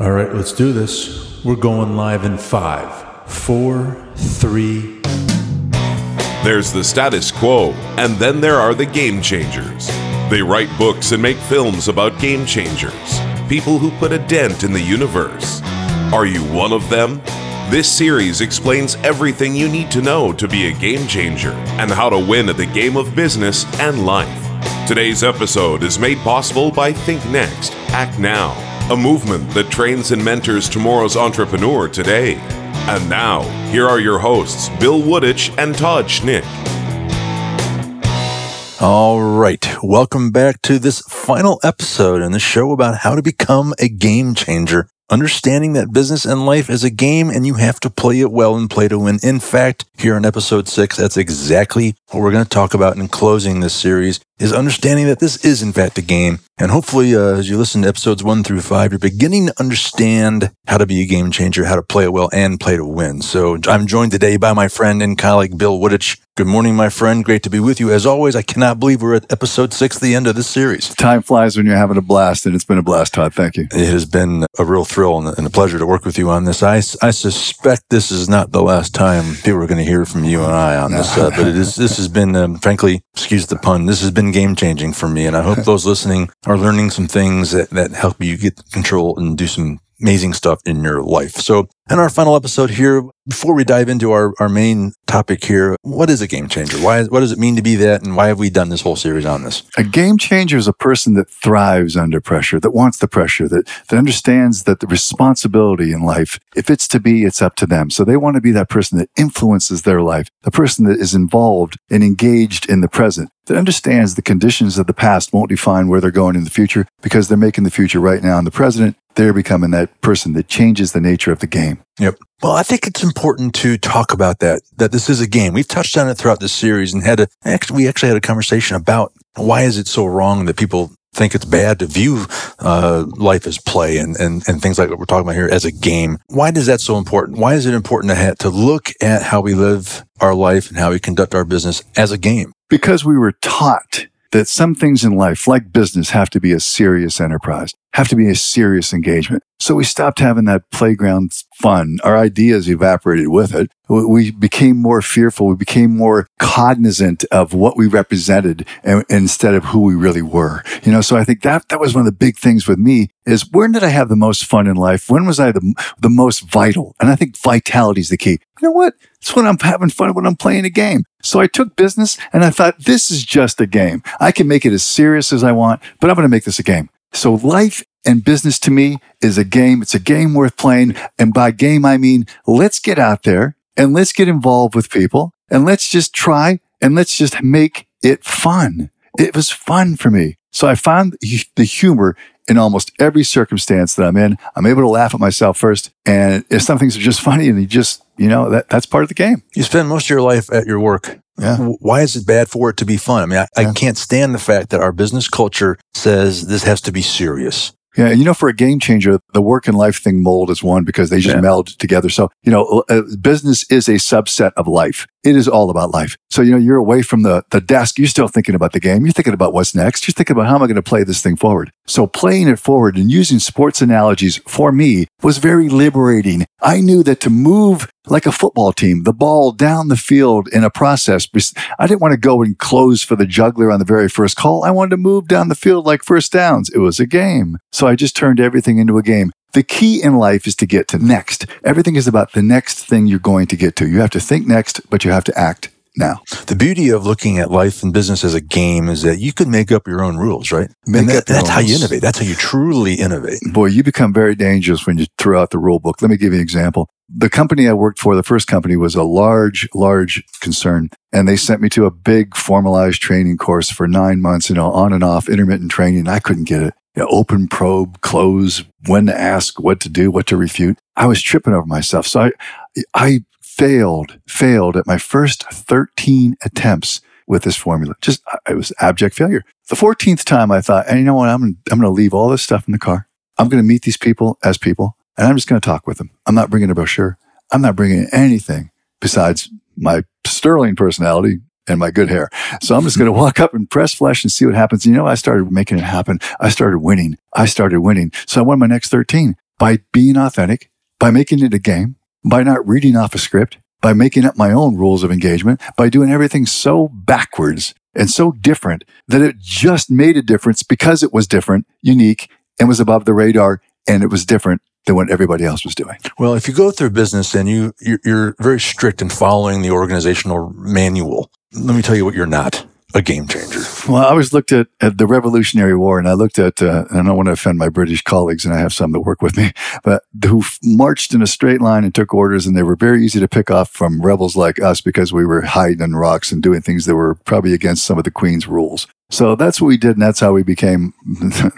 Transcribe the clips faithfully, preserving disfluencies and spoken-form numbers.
All right, let's do this. We're going live in five, four, three. There's the status quo, and then there are the game changers. They write books and make films about game changers, people who put a dent in the universe. Are you one of them? This series explains everything you need to know to be a game changer and how to win at the game of business and life. Today's episode is made possible by Think Next, Act Now, a movement that trains and mentors tomorrow's entrepreneur today. And now, here are your hosts, Bill Wooditch and Todd Schnick. All right, welcome back to this final episode in the show about how to become a game changer. Understanding that business and life is a game and you have to play it well and play to win. In fact, here in episode six, that's exactly what we're going to talk about in closing this series, is understanding that this is in fact a game. And hopefully uh, as you listen to episodes one through five, you're beginning to understand how to be a game changer, how to play it well and play to win. So I'm joined today by my friend and colleague, Bill Wooditch. Good morning, my friend. Great to be with you. As always, I cannot believe we're at episode six, the end of this series. Time flies when you're having a blast, and it's been a blast, Todd. Thank you. It has been a real thrill and a pleasure to work with you on this. I, I suspect this is not the last time people are going to hear from you and I on this, uh, but it is. This has been, um, frankly, excuse the pun, this has been game-changing for me, and I hope those listening are learning some things that, that help you get control and do some amazing stuff in your life. So in our final episode here, before we dive into our, our main topic here, what is a game changer? Why? What does it mean to be that? And why have we done this whole series on this? A game changer is a person that thrives under pressure, that wants the pressure, that, that understands that the responsibility in life, if it's to be, it's up to them. So they want to be that person that influences their life, the person that is involved and engaged in the present, that understands the conditions of the past won't define where they're going in the future because they're making the future right now in the present. They're becoming that person that changes the nature of the game. Yep. Well, I think it's important to talk about that, that this is a game. We've touched on it throughout this series and had a, we actually had a conversation about why is it so wrong that people think it's bad to view uh, life as play and, and, and things like what we're talking about here as a game. Why is that so important? Why is it important to have, to look at how we live our life and how we conduct our business as a game? Because we were taught that some things in life, like business, have to be a serious enterprise, have to be a serious engagement. So we stopped having that playground fun. Our ideas evaporated with it. We became more fearful. We became more cognizant of what we represented and, instead of who we really were. You know, so I think that that was one of the big things with me is when did I have the most fun in life? When was I the, the most vital? And I think vitality is the key. You know what? It's when I'm having fun, when I'm playing a game. So I took business and I thought, this is just a game. I can make it as serious as I want, but I'm going to make this a game. So life and business to me is a game. It's a game worth playing. And by game, I mean, let's get out there and let's get involved with people and let's just try and let's just make it fun. It was fun for me. So I found the humor in almost every circumstance that I'm in. I'm able to laugh at myself first. And if some things are just funny and you just, you know, that that's part of the game. You spend most of your life at your work. Yeah. Why is it bad for it to be fun? I mean, I, yeah. I can't stand the fact that our business culture says this has to be serious. Yeah, you know, for a game changer, the work and life thing mold is one because they just yeah. meld together. So, you know, business is a subset of life. It is all about life. So, you know, you're away from the, the desk. You're still thinking about the game. You're thinking about what's next. You're thinking about how am I going to play this thing forward? So playing it forward and using sports analogies for me was very liberating. I knew that to move like a football team, the ball down the field in a process. I didn't want to go and close for the juggler on the very first call. I wanted to move down the field like first downs. It was a game. So I just turned everything into a game. The key in life is to get to next. Everything is about the next thing you're going to get to. You have to think next, but you have to act now. The beauty of looking at life and business as a game is that you can make up your own rules, right? Make and that, that's how you innovate. That's how you truly innovate. Boy, you become very dangerous when you throw out the rule book. Let me give you an example. The company I worked for, the first company, was a large, large concern. And they sent me to a big formalized training course for nine months, you know, on and off, intermittent training. I couldn't get it. You know, open, probe, close, when to ask, what to do, what to refute. I was tripping over myself. So I, I failed, failed at my first thirteen attempts with this formula. Just, it was abject failure. The fourteenth time I thought, and you know what, I'm, I'm going to leave all this stuff in the car. I'm going to meet these people as people. And I'm just going to talk with them. I'm not bringing a brochure. I'm not bringing anything besides my sterling personality and my good hair. So I'm just going to walk up and press flesh and see what happens. You know, I started making it happen. I started winning. I started winning. So I won my next thirteen. by being authentic, by making it a game, by not reading off a script, by making up my own rules of engagement, by doing everything so backwards and so different that it just made a difference because it was different, unique, and was above the radar, and it was different than what everybody else was doing. Well, if you go through business and you, you're very strict in following the organizational manual, let me tell you what you're not. A game changer. Well, I always looked at, at the Revolutionary War, and I looked at, uh, and I don't want to offend my British colleagues, and I have some that work with me, but who f- marched in a straight line and took orders, and they were very easy to pick off from rebels like us because we were hiding in rocks and doing things that were probably against some of the Queen's rules. So that's what we did, and that's how we became,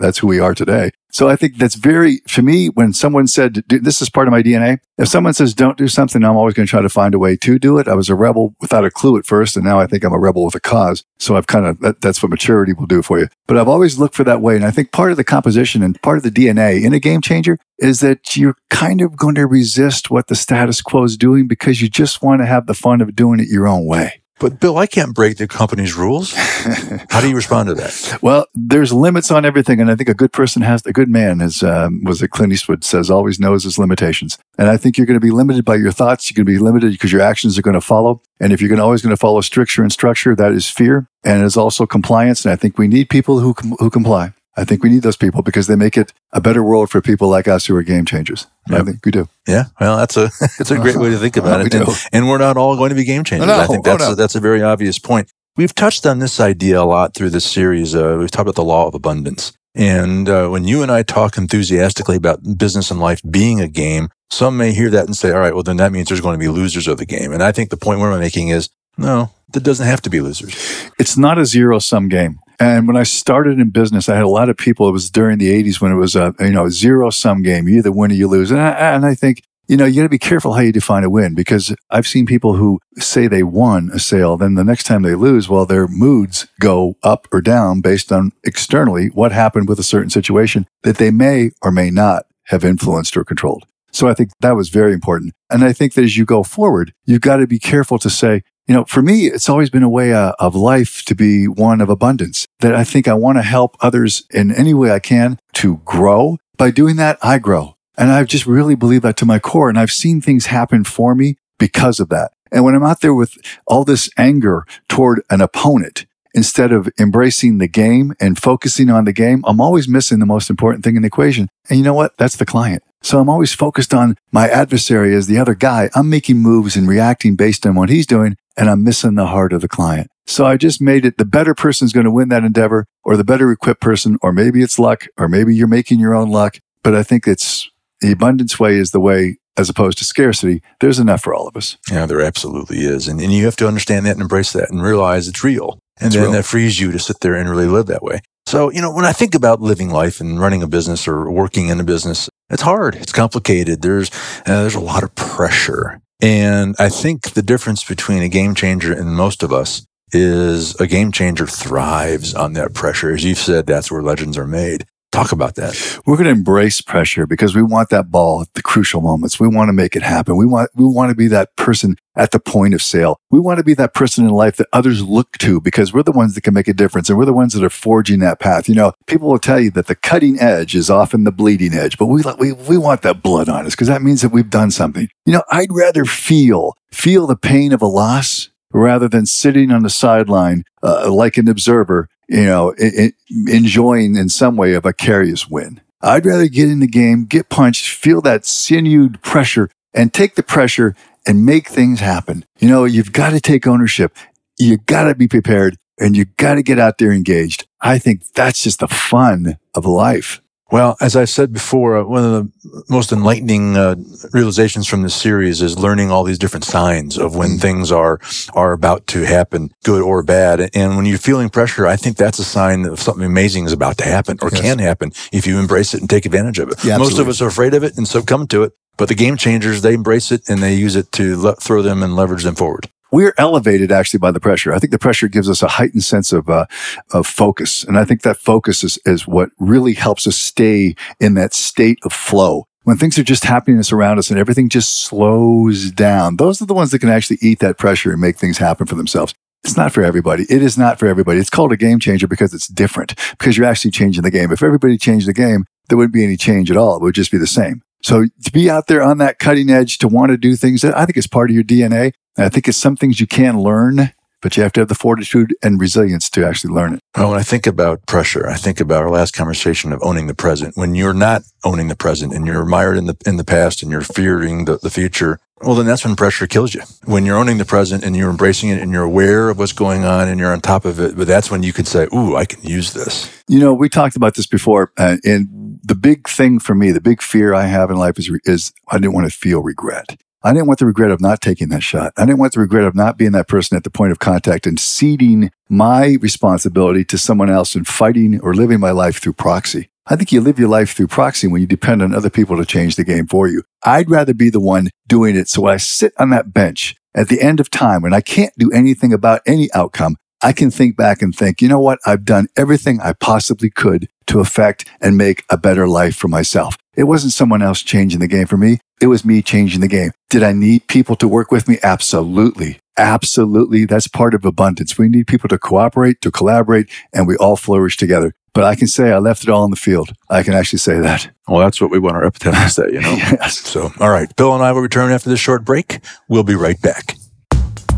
that's who we are today. So I think that's very, to me, when someone said, this is part of my D N A, if someone says don't do something, I'm always going to try to find a way to do it. I was a rebel without a clue at first, and now I think I'm a rebel with a cause. So I've kind of, that, that's what maturity will do for you. But I've always looked for that way. And I think part of the composition and part of the D N A in a game changer is that you're kind of going to resist what the status quo is doing because you just want to have the fun of doing it your own way. But Bill, I can't break the company's rules. How do you respond to that? Well, there's limits on everything. And I think a good person has, a good man is, um, was it Clint Eastwood says, always knows his limitations. And I think you're going to be limited by your thoughts. You're going to be limited because your actions are going to follow. And if you're gonna, always going to follow stricture and structure, that is fear. And it is also compliance. And I think we need people who com- who comply. I think we need those people because they make it a better world for people like us who are game changers. Yep. I think we do. Yeah. Well, that's a that's a great way to think about it. We and, and we're not all going to be game changers. No, no, I think that's, oh, no. a, that's a very obvious point. We've touched on this idea a lot through this series. Uh, we've talked about the law of abundance. And uh, when you and I talk enthusiastically about business and life being a game, some may hear that and say, all right, well, then that means there's going to be losers of the game. And I think the point we're making is, no, that doesn't have to be losers. It's not a zero-sum game. And when I started in business, I had a lot of people, it was during the eighties when it was a you know zero-sum game. You either win or you lose. And I, and I think, you know, you got to be careful how you define a win because I've seen people who say they won a sale, then the next time they lose, well, their moods go up or down based on externally what happened with a certain situation that they may or may not have influenced or controlled. So I think that was very important. And I think that as you go forward, you've got to be careful to say, you know, for me, it's always been a way uh, of life to be one of abundance, that I think I want to help others in any way I can to grow. By doing that, I grow. And I just really believe that to my core. And I've seen things happen for me because of that. And when I'm out there with all this anger toward an opponent, instead of embracing the game and focusing on the game, I'm always missing the most important thing in the equation. And you know what? That's the client. So I'm always focused on my adversary as the other guy. I'm making moves and reacting based on what he's doing, and I'm missing the heart of the client. So I just made it the better person is going to win that endeavor, or the better equipped person, or maybe it's luck, or maybe you're making your own luck. But I think it's the abundance way is the way, as opposed to scarcity. There's enough for all of us. Yeah, there absolutely is. And, and you have to understand that and embrace that and realize it's real. And it's then real. That frees you to sit there and really live that way. So, you know, when I think about living life and running a business or working in a business, it's hard. It's complicated. There's uh, there's a lot of pressure. And I think the difference between a game changer and most of us is a game changer thrives on that pressure. As you've said, that's where legends are made. Talk about that. We're going to embrace pressure because we want that ball at the crucial moments. We want to make it happen. We want we want to be that person at the point of sale. We want to be that person in life that others look to because we're the ones that can make a difference and we're the ones that are forging that path. You know, people will tell you that the cutting edge is often the bleeding edge, but we we we want that blood on us because that means that we've done something. You know, I'd rather feel feel the pain of a loss rather than sitting on the sideline uh, like an observer, you know, it, it, enjoying in some way a vicarious win. I'd rather get in the game, get punched, feel that sinewed pressure, and take the pressure and make things happen. You know, you've got to take ownership. You got to be prepared, and you got to get out there engaged. I think that's just the fun of life. Well, as I said before, uh, one of the most enlightening uh, realizations from this series is learning all these different signs of when things are are about to happen, good or bad. And when you're feeling pressure, I think that's a sign that something amazing is about to happen or yes. can happen if you embrace it and take advantage of it. Yeah, most of us are afraid of it and succumb to it, but the game changers, they embrace it and they use it to le- throw them and leverage them forward. We're elevated actually by the pressure. I think the pressure gives us a heightened sense of uh, of focus. And I think that focus is, is what really helps us stay in that state of flow. When things are just happening around us and everything just slows down, those are the ones that can actually eat that pressure and make things happen for themselves. It's not for everybody. It is not for everybody. It's called a game changer because it's different, because you're actually changing the game. If everybody changed the game, there wouldn't be any change at all. It would just be the same. So to be out there on that cutting edge, to want to do things, that I think is part of your D N A. And I think it's some things you can learn, but you have to have the fortitude and resilience to actually learn it. Well, when I think about pressure, I think about our last conversation of owning the present. When you're not owning the present and you're mired in the in the past and you're fearing the, the future, well, then that's when pressure kills you. When you're owning the present and you're embracing it and you're aware of what's going on and you're on top of it, but that's when you can say, ooh, I can use this. You know, we talked about this before, uh, and the big thing for me, the big fear I have in life is re- is I didn't want to feel regret. I didn't want the regret of not taking that shot. I didn't want the regret of not being that person at the point of contact and ceding my responsibility to someone else and fighting or living my life through proxy. I think you live your life through proxy when you depend on other people to change the game for you. I'd rather be the one doing it. So I sit on that bench at the end of time when I can't do anything about any outcome. I can think back and think, you know what? I've done everything I possibly could to affect and make a better life for myself. It wasn't someone else changing the game for me. It was me changing the game. Did I need people to work with me? Absolutely. Absolutely. That's part of abundance. We need people to cooperate, to collaborate, and we all flourish together. But I can say I left it all in the field. I can actually say that. Well, that's what we want our epitaph to say, you know? Yes. So, all right. Bill and I will return after this short break. We'll be right back.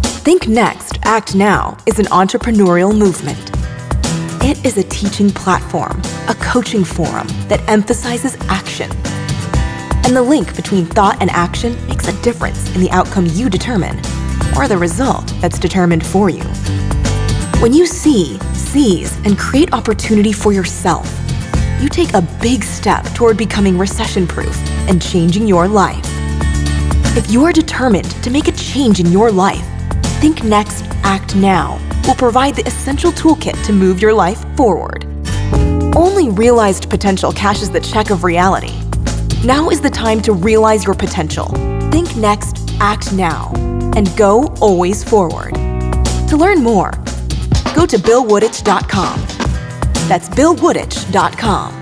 Think Next, Act Now is an entrepreneurial movement. It is a teaching platform, a coaching forum that emphasizes action. And the link between thought and action makes a difference in the outcome you determine, or the result that's determined for you. When you see, seize, and create opportunity for yourself, you take a big step toward becoming recession-proof and changing your life. If you are determined to make a change in your life, Think Next, Act Now will provide the essential toolkit to move your life forward. Only realized potential cashes the check of reality. Now is the time to realize your potential. Think Next, Act Now, and go always forward. To learn more, go to bill wooditch dot com. That's bill wooditch dot com.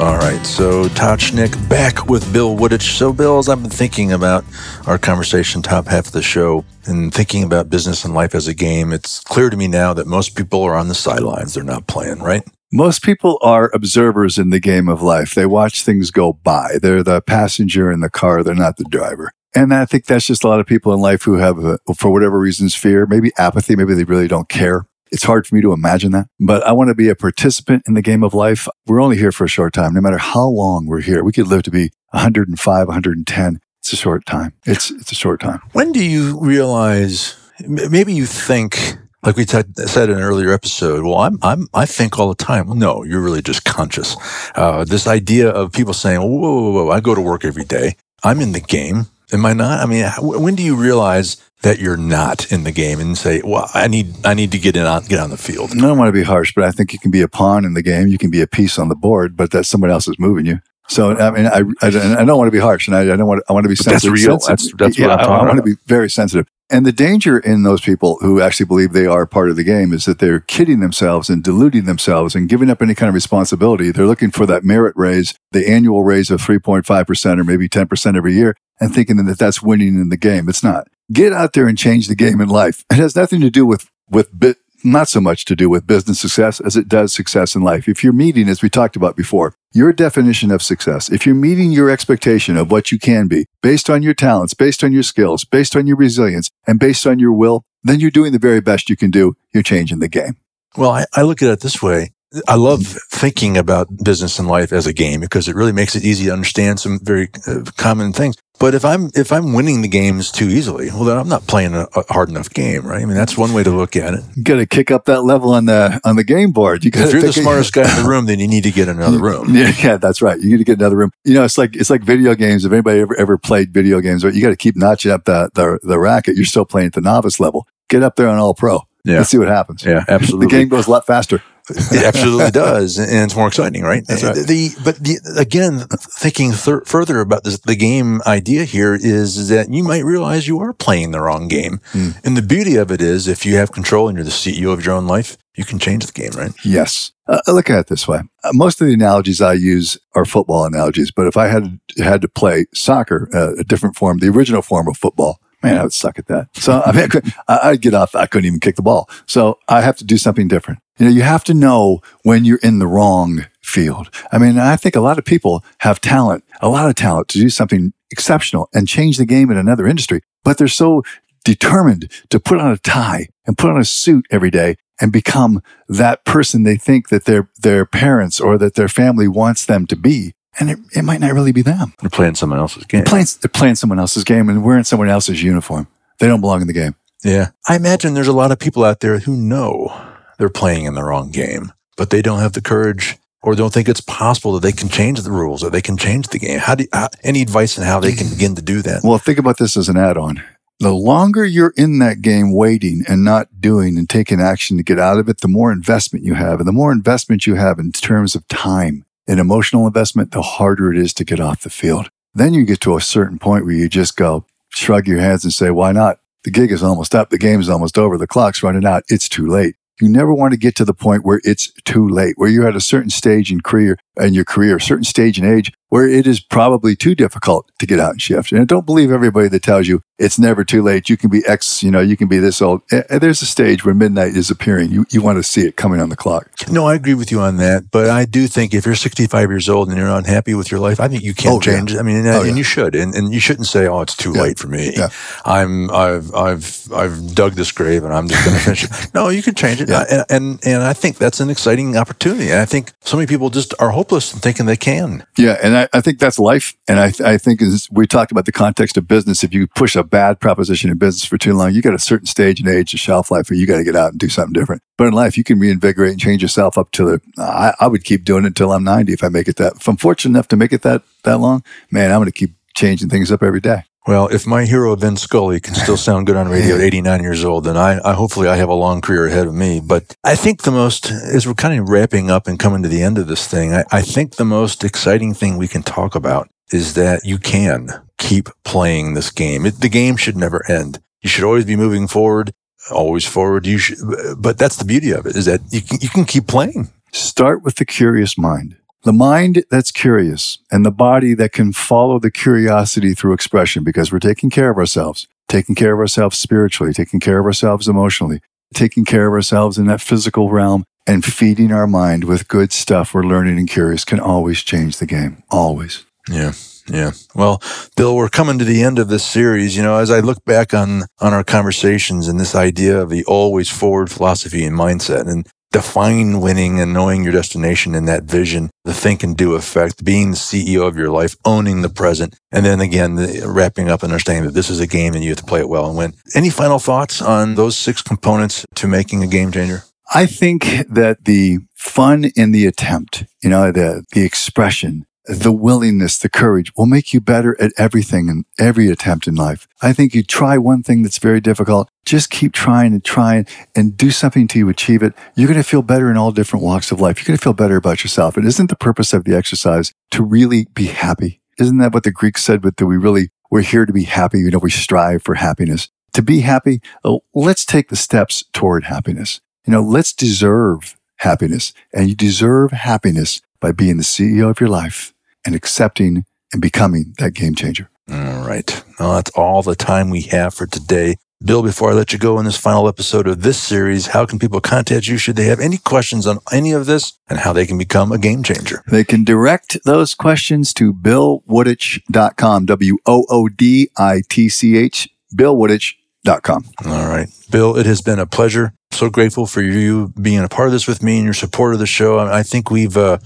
All right, so Todd Schnick back with Bill Wooditch. So, Bill, as I've been thinking about our conversation, top half of the show, and thinking about business and life as a game, it's clear to me now that most people are on the sidelines. They're not playing, right? Most people are observers in the game of life. They watch things go by. They're the passenger in the car. They're not the driver. And I think that's just a lot of people in life who have, a, for whatever reasons, fear, maybe apathy, maybe they really don't care. It's hard for me to imagine that, but I want to be a participant in the game of life. We're only here for a short time, no matter how long we're here. We could live to be one hundred five, one hundred ten. It's a short time. It's it's a short time. When do you realize, maybe you think, like we t- said in an earlier episode, well, I'm, I'm, I think all the time. Well, no, you're really just conscious. Uh, this idea of people saying, whoa, whoa, whoa, I go to work every day. I'm in the game. Am I not? I mean, when do you realize that you're not in the game and say, well, I need I need to get in on, get on the field? I don't want to be harsh, but I think you can be a pawn in the game. You can be a piece on the board, but that someone else is moving you. So, I mean, I, I, I don't want to be harsh, and I, I don't want I want to be sensitive. That's real. Sensitive. That's, that's yeah, what I'm talking I, I want about. To be very sensitive. And the danger in those people who actually believe they are part of the game is that they're kidding themselves and deluding themselves and giving up any kind of responsibility. They're looking for that merit raise, the annual raise of three point five percent or maybe ten percent every year, and thinking that that's winning in the game. It's not. Get out there and change the game in life. It has nothing to do with, with bit, not so much to do with business success as it does success in life. If you're meeting, as we talked about before, your definition of success, if you're meeting your expectation of what you can be based on your talents, based on your skills, based on your resilience, and based on your will, then you're doing the very best you can do. You're changing the game. Well, I, I look at it this way. I love thinking about business and life as a game because it really makes it easy to understand some very uh, common things. But if I'm if I'm winning the games too easily, well, then I'm not playing a, a hard enough game, right? I mean, that's one way to look at it. You got to kick up that level on the on the game board. You if you're the smartest guy in the room, then you need to get another room. Yeah, yeah, that's right. You need to get another room. You know, it's like it's like video games. If anybody ever ever played video games, right? You got to keep notching up the, the the racket. You're still playing at the novice level. Get up there on all pro. Yeah. Let's see what happens. Yeah, absolutely. The game goes a lot faster. It absolutely does, and it's more exciting, right? That's right. The, but the, again, thinking thir- further about this, the game idea here is, is that you might realize you are playing the wrong game. Mm. And the beauty of it is, if you have control and you're the C E O of your own life, you can change the game, right? Yes. Uh, look at it this way. Uh, most of the analogies I use are football analogies, but if I had had to play soccer, uh, a different form, the original form of football, man, I would suck at that. So I mean, I could, I'd get off. I couldn't even kick the ball. So I have to do something different. You know, you have to know when you're in the wrong field. I mean, I think a lot of people have talent, a lot of talent to do something exceptional and change the game in another industry, but they're so determined to put on a tie and put on a suit every day and become that person they think that their their parents or that their family wants them to be. And it, it might not really be them. They're playing someone else's game. They're playing, they're playing someone else's game and wearing someone else's uniform. They don't belong in the game. Yeah. I imagine there's a lot of people out there who know they're playing in the wrong game, but they don't have the courage or don't think it's possible that they can change the rules or they can change the game. How do you, how, any advice on how they can begin to do that? Well, think about this as an add-on. The longer you're in that game waiting and not doing and taking action to get out of it, the more investment you have. And the more investment you have in terms of time and emotional investment, the harder it is to get off the field. Then you get to a certain point where you just go, shrug your hands and say, why not? The gig is almost up. The game is almost over. The clock's running out. It's too late. You never want to get to the point where it's too late, where you're at a certain stage in career, in your career, a certain stage in age, where it is probably too difficult to get out and shift. And don't believe everybody that tells you it's never too late. You can be X, you know, you can be this old. There's a stage where midnight is appearing. You you want to see it coming on the clock. No, I agree with you on that. But I do think if you're sixty-five years old and you're unhappy with your life, I think you can oh, change. Yeah. I mean, and, oh, and yeah. you should. And and you shouldn't say, oh, it's too yeah. late for me. Yeah. I'm, I've, I've, I've dug this grave and I'm just going to finish it. No, you can change it. Yeah. And, and, and I think that's an exciting opportunity. And I think so many people just are hopeless and thinking they can. Yeah. And I, I think that's life. And I, I think as we talked about the context of business, if you push a bad proposition in business for too long, you got a certain stage and age of shelf life where you got to get out and do something different. But in life, you can reinvigorate and change yourself up to the, I, I would keep doing it until I'm ninety if I make it that. If I'm fortunate enough to make it that, that long, man, I'm going to keep changing things up every day. Well, if my hero, Vin Scully, can still sound good on radio at eighty-nine years old, then I, I hopefully I have a long career ahead of me. But I think the most, as we're kind of wrapping up and coming to the end of this thing, I, I think the most exciting thing we can talk about is that you can keep playing this game. It, the game should never end. You should always be moving forward, always forward. You should, but that's the beauty of it, is that you can, you can keep playing. Start with the curious mind. The mind that's curious and the body that can follow the curiosity through expression, because we're taking care of ourselves, taking care of ourselves spiritually, taking care of ourselves emotionally, taking care of ourselves in that physical realm, and feeding our mind with good stuff we're learning and curious can always change the game, always. Yeah. Yeah. Well, Bill, we're coming to the end of this series. You know, as I look back on, on our conversations and this idea of the always forward philosophy and mindset, and define winning and knowing your destination in that vision, the think and do effect, being the C E O of your life, owning the present, and then again, the, wrapping up and understanding that this is a game and you have to play it well and win. Any final thoughts on those six components to making a game changer? I think that the fun in the attempt, you know, the the expression, the willingness, the courage will make you better at everything and every attempt in life. I think you try one thing that's very difficult, just keep trying and trying and do something until you achieve it. You're going to feel better in all different walks of life. You're going to feel better about yourself. And isn't the purpose of the exercise to really be happy? Isn't that what the Greeks said, but that we really, we're here to be happy. You know, we strive for happiness. To be happy, oh, let's take the steps toward happiness. You know, let's deserve happiness. And you deserve happiness by being the C E O of your life and accepting and becoming that game changer. All right. Well, that's all the time we have for today. Bill, before I let you go in this final episode of this series, how can people contact you should they have any questions on any of this and how they can become a game changer? They can direct those questions to bill wooditch dot com, W O O D I T C H, bill wooditch dot com. All right. Bill, it has been a pleasure. So grateful for you being a part of this with me and your support of the show. I think we've, uh,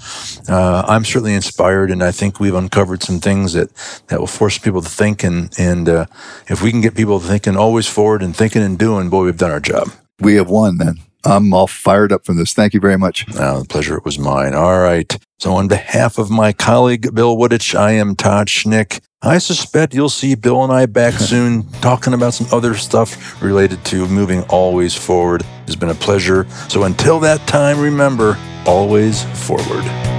uh, I'm certainly inspired, and I think we've uncovered some things that, that will force people to think. And, and uh, if we can get people thinking always forward and thinking and doing, boy, we've done our job. We have won then. I'm all fired up from this. Thank you very much. Oh, the pleasure it was mine. All right. So on behalf of my colleague, Bill Wooditch, I am Todd Schnick. I suspect you'll see Bill and I back soon talking about some other stuff related to moving always forward. It's been a pleasure. So until that time, remember, always forward.